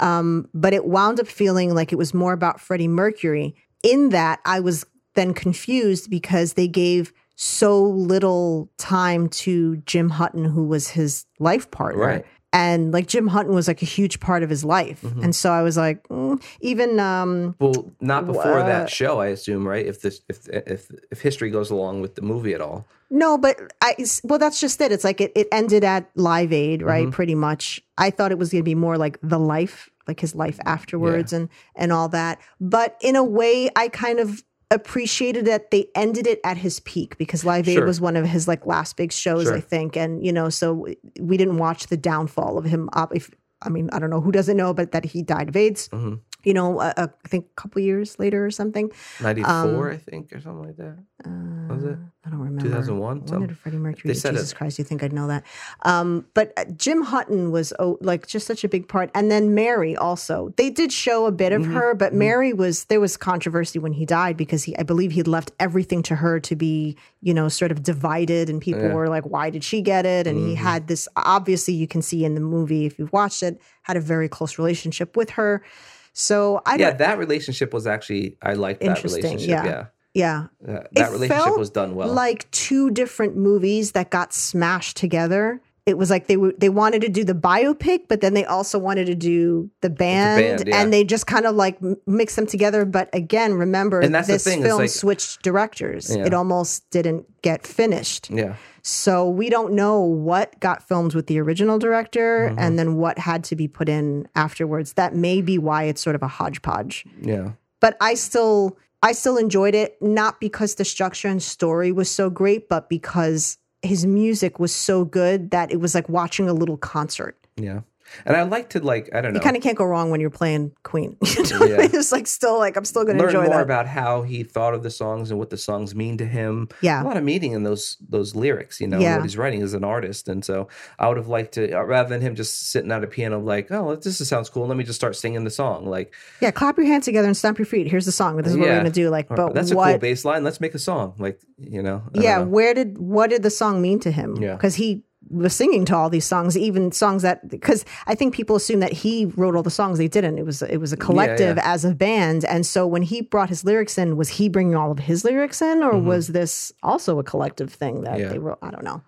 Right. But it wound up feeling like it was more about Freddie Mercury, in that I was then confused because they gave so little time to Jim Hutton, who was his life partner. Right. And like Jim Hutton was like a huge part of his life. Mm-hmm. And so I was like, even not before that show, I assume, right? If history goes along with the movie at all. No, but that's just it. It's like it ended at Live Aid, right? Mm-hmm. Pretty much. I thought it was going to be more like the life, like his life afterwards, and all that. But in a way, I kind of appreciated that they ended it at his peak, because Live Aid was one of his like last big shows, I think. And, you know, so we didn't watch the downfall of him. I don't know who doesn't know, but that he died of AIDS, mm-hmm. you know, I think a couple years later or something. 94, I think, or something like that. Was it? I don't remember. 2001? When did Freddie Mercury? Jesus Christ, you think I'd know that. But Jim Hutton was just such a big part. And then Mary also. They did show a bit of mm-hmm. her, but mm-hmm. Mary was, there was controversy when he died, because I believe he'd left everything to her to be, you know, sort of divided, and people were like, why did she get it? And mm-hmm. he had this, obviously you can see in the movie, if you've watched it, had a very close relationship with her. So that relationship was actually, I liked that relationship. Yeah. That relationship was done well. Like two different movies that got smashed together. It was like they wanted to do the biopic, but then they also wanted to do the band and they just kind of like mixed them together. But again, remember, and that's this film switched directors. Yeah. It almost didn't get finished. Yeah. So we don't know what got filmed with the original director mm-hmm. and then what had to be put in afterwards. That may be why it's sort of a hodgepodge. Yeah. But I still enjoyed it, not because the structure and story was so great, but because his music was so good that it was like watching a little concert. Yeah. And I like to I don't know. You kind of can't go wrong when you're playing Queen. You know? Yeah. It's like still like, I'm still going to enjoy that. Learn more about how he thought of the songs and what the songs mean to him. Yeah. A lot of meaning in those lyrics, you know, what he's writing as an artist. And so I would have liked to, rather than him just sitting at a piano like, oh, this sounds cool, let me just start singing the song. Like, yeah, clap your hands together and stomp your feet. Here's the song. This is what we're going to do. Like, but that's a cool bass line. Let's make a song. Like, you know. I don't know. What did the song mean to him? Yeah. Because he was singing to all these songs, even songs that, because I think people assume that he wrote all the songs. They didn't. It was a collective as a band. And so when he brought his lyrics in, was he bringing all of his lyrics in, or mm-hmm. was this also a collective thing that they wrote? I don't know.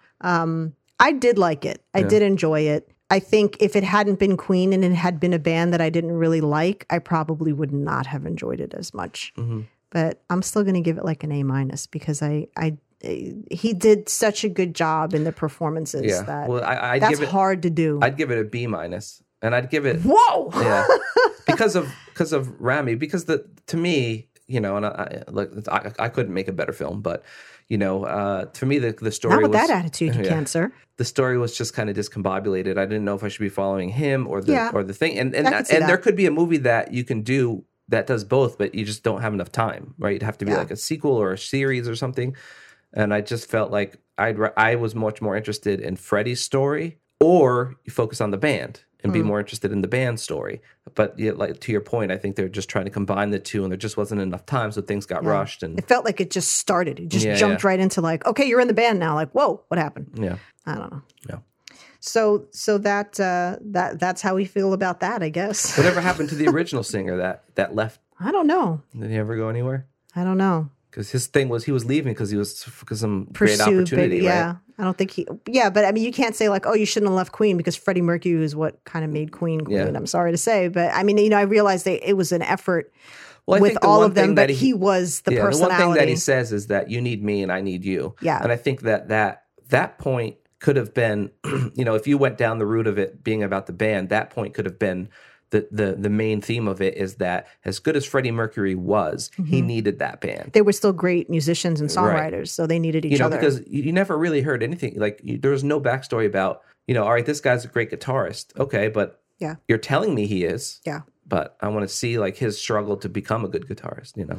I did like it. I did enjoy it. I think if it hadn't been Queen and it had been a band that I didn't really like, I probably would not have enjoyed it as much. Mm-hmm. But I'm still going to give it like an A- because he did such a good job in the performances that's hard to do. I'd give it a B-, and I'd give it because of Rami, because to me, you know, and I couldn't make a better film, but you know, to me the story was, not with that attitude, you can't, sir. The story was just kind of discombobulated. I didn't know if I should be following him or the thing, and there could be a movie that you can do that does both, but you just don't have enough time, right? You'd have to be like a sequel or a series or something. And I just felt like I was much more interested in Freddie's story, or you focus on the band and be more interested in the band's story. But to your point, I think they're just trying to combine the two, and there just wasn't enough time, so things got rushed. And it felt like it just started. It just jumped right into like, okay, you're in the band now. Like, whoa, what happened? Yeah, I don't know. Yeah. So that that's how we feel about that, I guess. Whatever happened to the original singer that left? I don't know. Did he ever go anywhere? I don't know. Because his thing was he was leaving because he was for some great opportunity, right? I don't think he... Yeah, but I mean, you can't say like, oh, you shouldn't have left Queen, because Freddie Mercury is what kind of made Queen, I'm sorry to say. But I mean, you know, I realized it was an effort with all of them, but he was the personality. The one thing that he says is that you need me and I need you. Yeah. And I think that point could have been, you know, if you went down the route of it being about the band, that point could have been... The main theme of it is that as good as Freddie Mercury was, mm-hmm. he needed that band. They were still great musicians and songwriters, so they needed each other. Because you never really heard anything. Like, there was no backstory about, you know, all right, this guy's a great guitarist. Okay, but you're telling me he is. Yeah. But I want to see, like, his struggle to become a good guitarist, you know.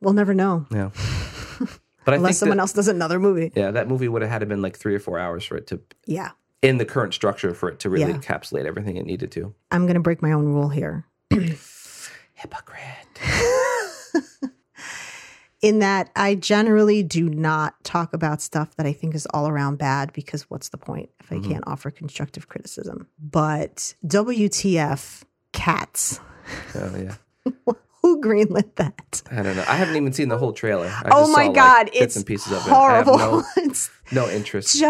We'll never know. Yeah. But unless someone else does another movie. Yeah, that movie would have had to been like 3 or 4 hours for it to... Yeah. In the current structure for it to really encapsulate everything it needed to. I'm going to break my own rule here. Hypocrite. In that I generally do not talk about stuff that I think is all around bad, because what's the point if I can't offer constructive criticism? But WTF, Cats. Oh, yeah. Who greenlit that? I don't know. I haven't even seen the whole trailer. I just saw, my God. Bits and pieces of it. Horrible. No interest.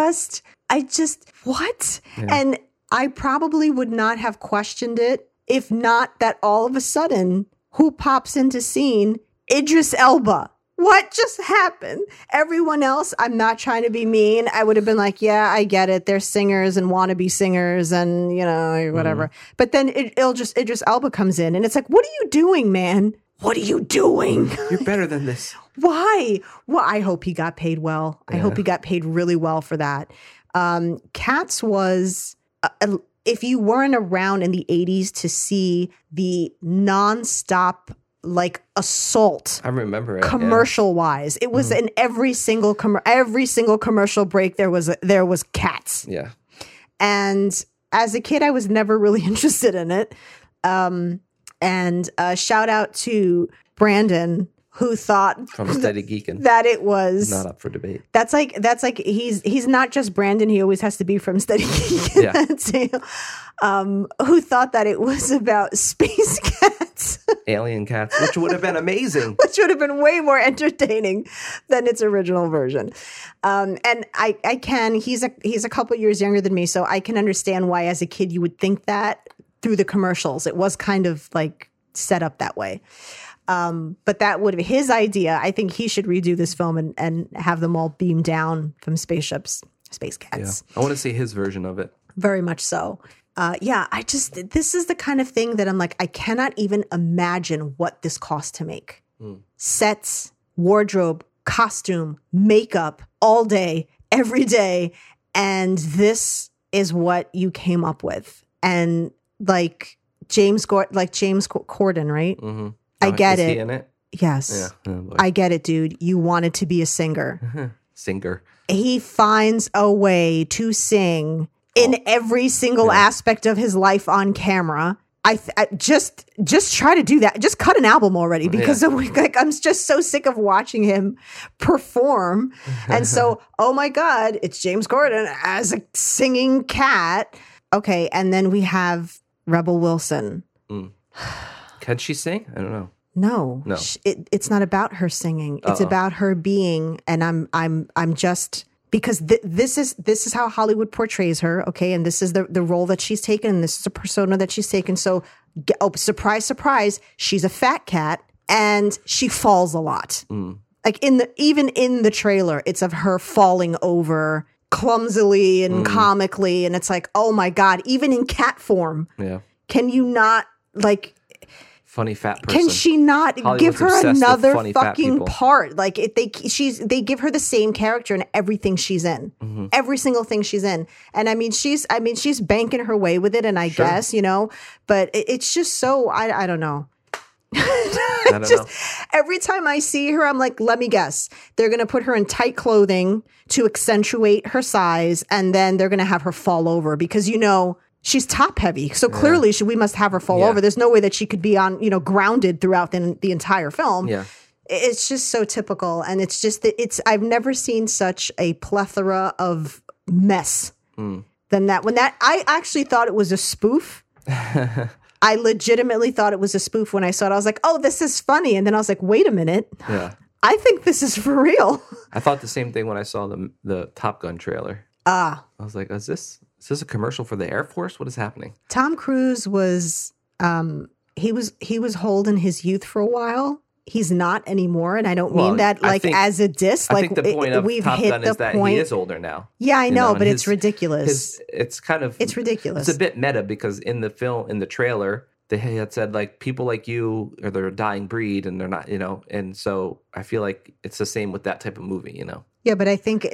What? Yeah. And I probably would not have questioned it if not that all of a sudden, who pops into scene? Idris Elba. What just happened? Everyone else, I'm not trying to be mean. I would have been like, yeah, I get it. They're singers and wannabe singers and, you know, whatever. But then Idris Elba comes in and it's like, what are you doing, man? What are you doing? You're better than this. Why? Well, I hope he got paid well. Yeah. I hope he got paid really well for that. Cats was, if you weren't around in the 80s to see the nonstop like assault, I remember it, commercial wise, it was in every single commercial break there was Cats. Yeah, and as a kid, I was never really interested in it. And shout out to Brandon, who thought from Steady Geekin that it was not up for debate. That's like he's not just Brandon; he always has to be from Steady Geekin. Yeah. Who thought that it was about space cats. Alien cats, which would have been amazing. Which would have been way more entertaining than its original version. And I can, he's a couple years younger than me, so I can understand why as a kid you would think that through the commercials. It was kind of like set up that way. But that would have his idea. I think he should redo this film and have them all beam down from spaceships, space cats. Yeah. I want to see his version of it. Very much so. This is the kind of thing that I'm like, I cannot even imagine what this cost to make. Sets, wardrobe, costume, makeup, all day, every day. And this is what you came up with. And like James Corden, right? Mm-hmm. I get it. Is he in it? Yes. Yeah. Oh, I get it, dude. You wanted to be a singer. He finds a way to sing in every single aspect of his life on camera. I just try to do that. Just cut an album already, because I'm just so sick of watching him perform. And so, oh my God, it's James Corden as a singing cat. Okay, and then we have Rebel Wilson. Can she sing? I don't know. No. It's not about her singing. It's about her being, and I'm just... Because this is how Hollywood portrays her, okay? And this is the role that she's taken, and this is the persona that she's taken. So, surprise, surprise, she's a fat cat, and she falls a lot. Like, even in the trailer, it's of her falling over clumsily and comically, and it's like, oh my God, even in cat form, can you not, like... Funny fat person. Can she not give her another fucking part? Like they give her the same character in everything she's in, every single thing she's in. And she's banking her way with it. And I guess, you know, but it's just so, I don't know. Every time I see her, I'm like, let me guess. They're going to put her in tight clothing to accentuate her size. And then they're going to have her fall over because, you know, she's top heavy, so clearly we must have her fall over. There's no way that she could be on, you know, grounded throughout the entire film. Yeah. It's just so typical, and it's just I've never seen such a plethora of mess than that. I actually thought it was a spoof. I legitimately thought it was a spoof when I saw it. I was like, oh, this is funny, and then I was like, wait a minute, I think this is for real. I thought the same thing when I saw the Top Gun trailer. I was like, is this a commercial for the Air Force? What is happening? Tom Cruise was he was holding his youth for a while. He's not anymore, and I don't mean that as a diss. I think the point of Top Gun is that he is older now. Yeah, I know, but it's ridiculous. It's ridiculous. It's a bit meta because in the film, in the trailer, they had said, like, people like you are their dying breed, and they're not, you know. And so I feel like it's the same with that type of movie, you know. Yeah, but I think,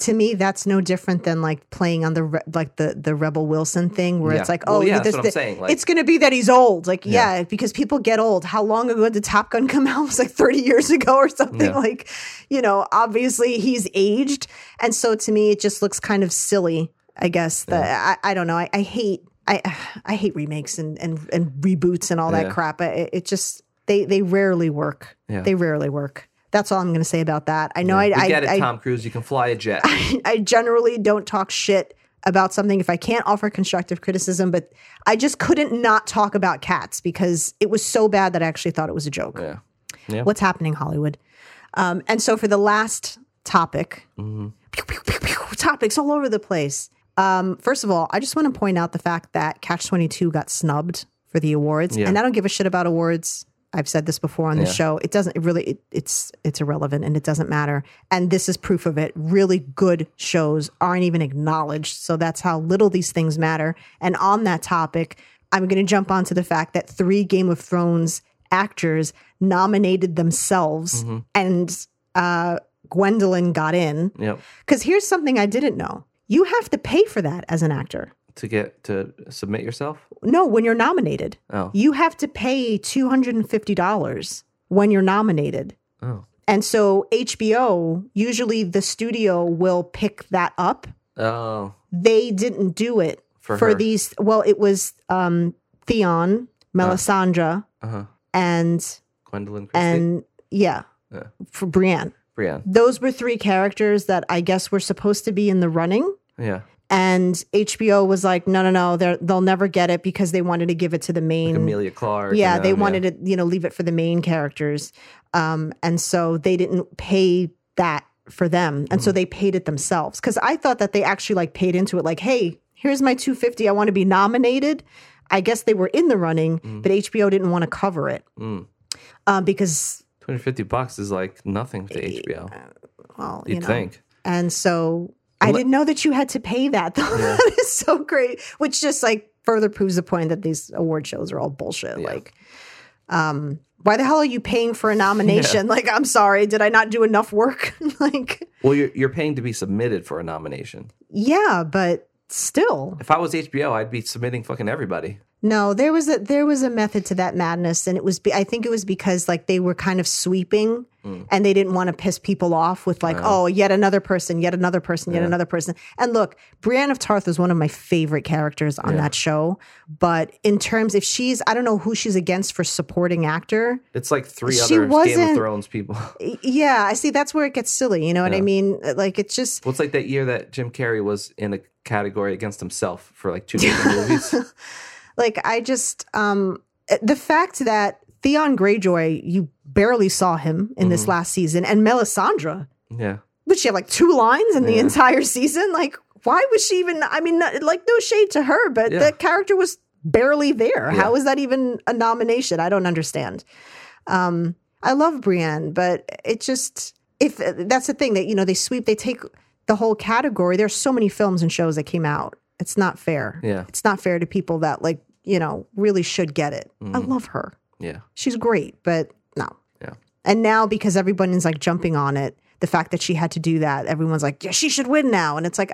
to me, that's no different than, like, playing on the Rebel Wilson thing, where it's like, oh, well, yeah, that's what I'm saying. Like, it's going to be that he's old. Like, yeah, because people get old. How long ago did Top Gun come out? It was like 30 years ago or something. Yeah. Like, you know, obviously he's aged. And so to me, it just looks kind of silly, I guess. I don't know. I hate remakes and reboots and all that crap. It just, they rarely work. Yeah. They rarely work. That's all I'm going to say about that. I know. Yeah. I get it, Tom Cruise. You can fly a jet. I generally don't talk shit about something if I can't offer constructive criticism, but I just couldn't not talk about Cats because it was so bad that I actually thought it was a joke. Yeah. Yeah. What's happening, Hollywood? And so for the last topic, topics all over the place. First of all, I just want to point out the fact that Catch-22 got snubbed for the awards, and I don't give a shit about awards. I've said this before on the show. It doesn't it's irrelevant and it doesn't matter. And this is proof of it. Really good shows aren't even acknowledged. So that's how little these things matter. And on that topic, I'm going to jump on to the fact that 3 Game of Thrones actors nominated themselves and Gwendolyn got in. Because here's something I didn't know. You have to pay for that as an actor. To submit yourself? No, when you're nominated. Oh. You have to pay $250 when you're nominated. Oh. And so HBO, usually the studio will pick that up. Oh. They didn't do it for these. Well, it was Theon, Melisandre, and Gwendolyn Christie. And for Brienne. Those were 3 characters that I guess were supposed to be in the running. Yeah. And HBO was like, no, they'll never get it because they wanted to give it to the main. Like Amelia Clark. Yeah, they wanted to, you know, leave it for the main characters. And so they didn't pay that for them. And so they paid it themselves. Because I thought that they actually, like, paid into it. Like, hey, here's my $250. I want to be nominated. I guess they were in the running, but HBO didn't want to cover it. Because $250 is, like, nothing to HBO. Well, you'd think. And so... I didn't know that you had to pay that, though. Yeah. That is so great, which just, like, further proves the point that these award shows are all bullshit. Yeah. Like, why the hell are you paying for a nomination? Like, I'm sorry, did I not do enough work? Like, well, you're paying to be submitted for a nomination. Yeah, but still. If I was HBO, I'd be submitting fucking everybody. No, there was a method to that madness, and it was I think it was because, like, they were kind of sweeping, and they didn't want to piss people off with, like, oh, yet another person. And look, Brienne of Tarth is one of my favorite characters on that show, but in terms if she's, I don't know who she's against for supporting actor. It's like 3 other Game of Thrones people. Yeah, I see. That's where it gets silly. You know what I mean? Like, it's just. Well, it's like that year that Jim Carrey was in a category against himself for, like, 2 different movies. Like, I just, the fact that Theon Greyjoy, you barely saw him in this last season, and Melisandre, but she had, like, 2 lines in the entire season. Like, why was she even, I mean, like, no shade to her, but that character was barely there. Yeah. How is that even a nomination? I don't understand. I love Brienne, but it just, if that's the thing that, you know, they sweep, they take the whole category. There's so many films and shows that came out. It's not fair. Yeah. It's not fair to people that, like, you know, really should get it. I love her. Yeah. She's great, but no. Yeah. And now because everyone is, like, jumping on it, the fact that she had to do that, everyone's like, yeah, she should win now. And it's like,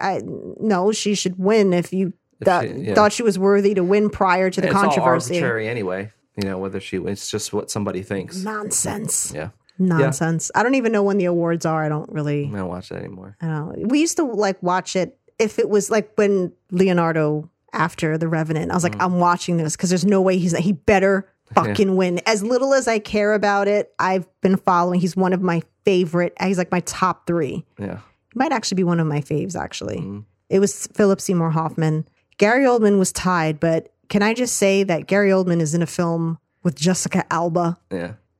no, she should win if you thought she was worthy to win prior to the controversy. It's all arbitrary anyway, you know, whether she wins. It's just what somebody thinks. Nonsense. Yeah. Nonsense. Yeah. I don't even know when the awards are. I don't watch that anymore. I don't. We used to, like, watch it. If it was like when Leonardo after The Revenant, I was like, I'm watching this because there's no way he better fucking win. As little as I care about it, I've been following. He's one of my favorite. He's like my top 3. Yeah, he might actually be one of my faves. Actually, it was Philip Seymour Hoffman. Gary Oldman was tied, but can I just say that Gary Oldman is in a film with Jessica Alba,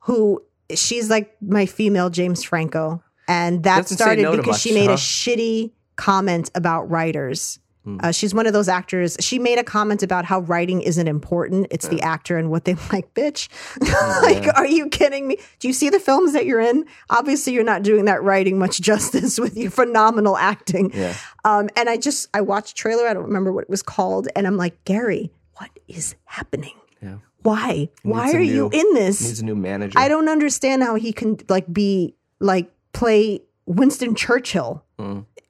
who she's like my female James Franco, and that started because she made a shitty comment about writers. She's one of those actors. She made a comment about how writing isn't important. It's the actor and what they like, bitch. Like, are you kidding me? Do you see the films that you're in? Obviously, you're not doing that writing much justice with your phenomenal acting. Yeah. And I watched a trailer. I don't remember what it was called. And I'm like, Gary, what is happening? Yeah. why? Why are you in this? Needs a new manager. I don't understand how he can play Winston Churchill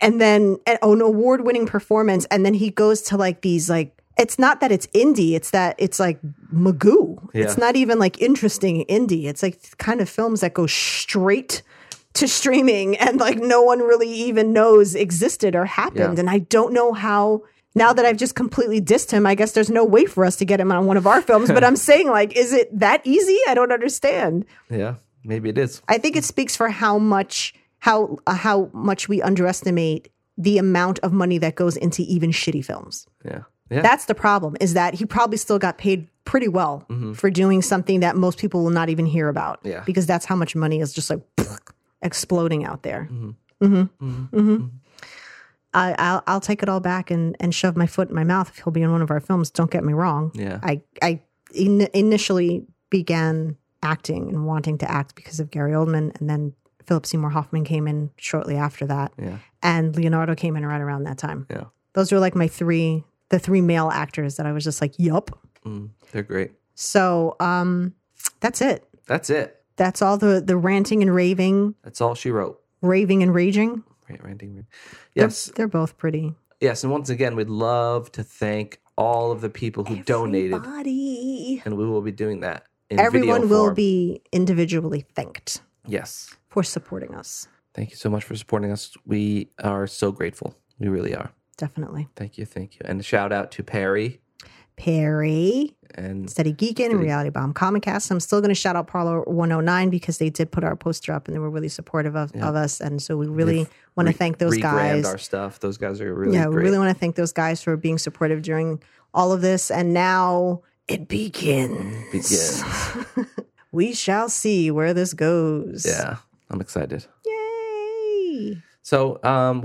and then an award-winning performance, and then he goes to these it's not that it's indie, it's that it's Magoo. Yeah. It's not even interesting indie. It's kind of films that go straight to streaming and no one really even knows existed or happened. Yeah. And I don't know how. Now that I've just completely dissed him, I guess there's no way for us to get him on one of our films. But I'm saying, is it that easy? I don't understand. Yeah, maybe it is. I think it speaks for how much we underestimate the amount of money that goes into even shitty films. Yeah. That's the problem, is that he probably still got paid pretty well for doing something that most people will not even hear about. Yeah. Because that's how much money is just exploding out there. Mm-hmm. Mm-hmm. Mm-hmm. Mm-hmm. I'll take it all back and shove my foot in my mouth if he'll be in one of our films. Don't get me wrong. Yeah. I initially began acting and wanting to act because of Gary Oldman, and then Philip Seymour Hoffman came in shortly after that. Yeah. And Leonardo came in right around that time. Yeah. Those were the three male actors that I was just yup. They're great. So that's it. That's it. That's all the ranting and raving. That's all she wrote. Raving and raging. Yes. They're both pretty. Yes. And once again, we'd love to thank all of the people who donated. And we will be doing that in video form. Everyone will be individually thanked. Yes. For supporting us. Thank you so much for supporting us. We are so grateful. We really are. Definitely. Thank you. And a shout out to Perry. And Steady Geekin and Reality Bomb Comic Cast. I'm still going to shout out Parlor 109 because they did put our poster up and they were really supportive of us. And so we really want to thank those guys. Our stuff. Those guys are really great. We really want to thank those guys for being supportive during all of this. And now it begins. We shall see where this goes. Yeah, I'm excited. Yay! So I'm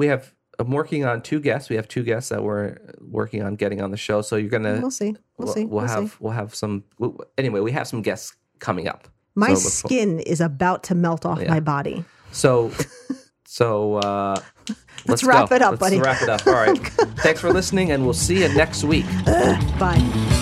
working on two guests. We have two guests that we're working on getting on the show. So you're gonna. We'll see. Anyway, we have some guests coming up. My skin is about to melt off my body. So let's wrap it up, buddy. All right. Thanks for listening, and we'll see you next week. Bye.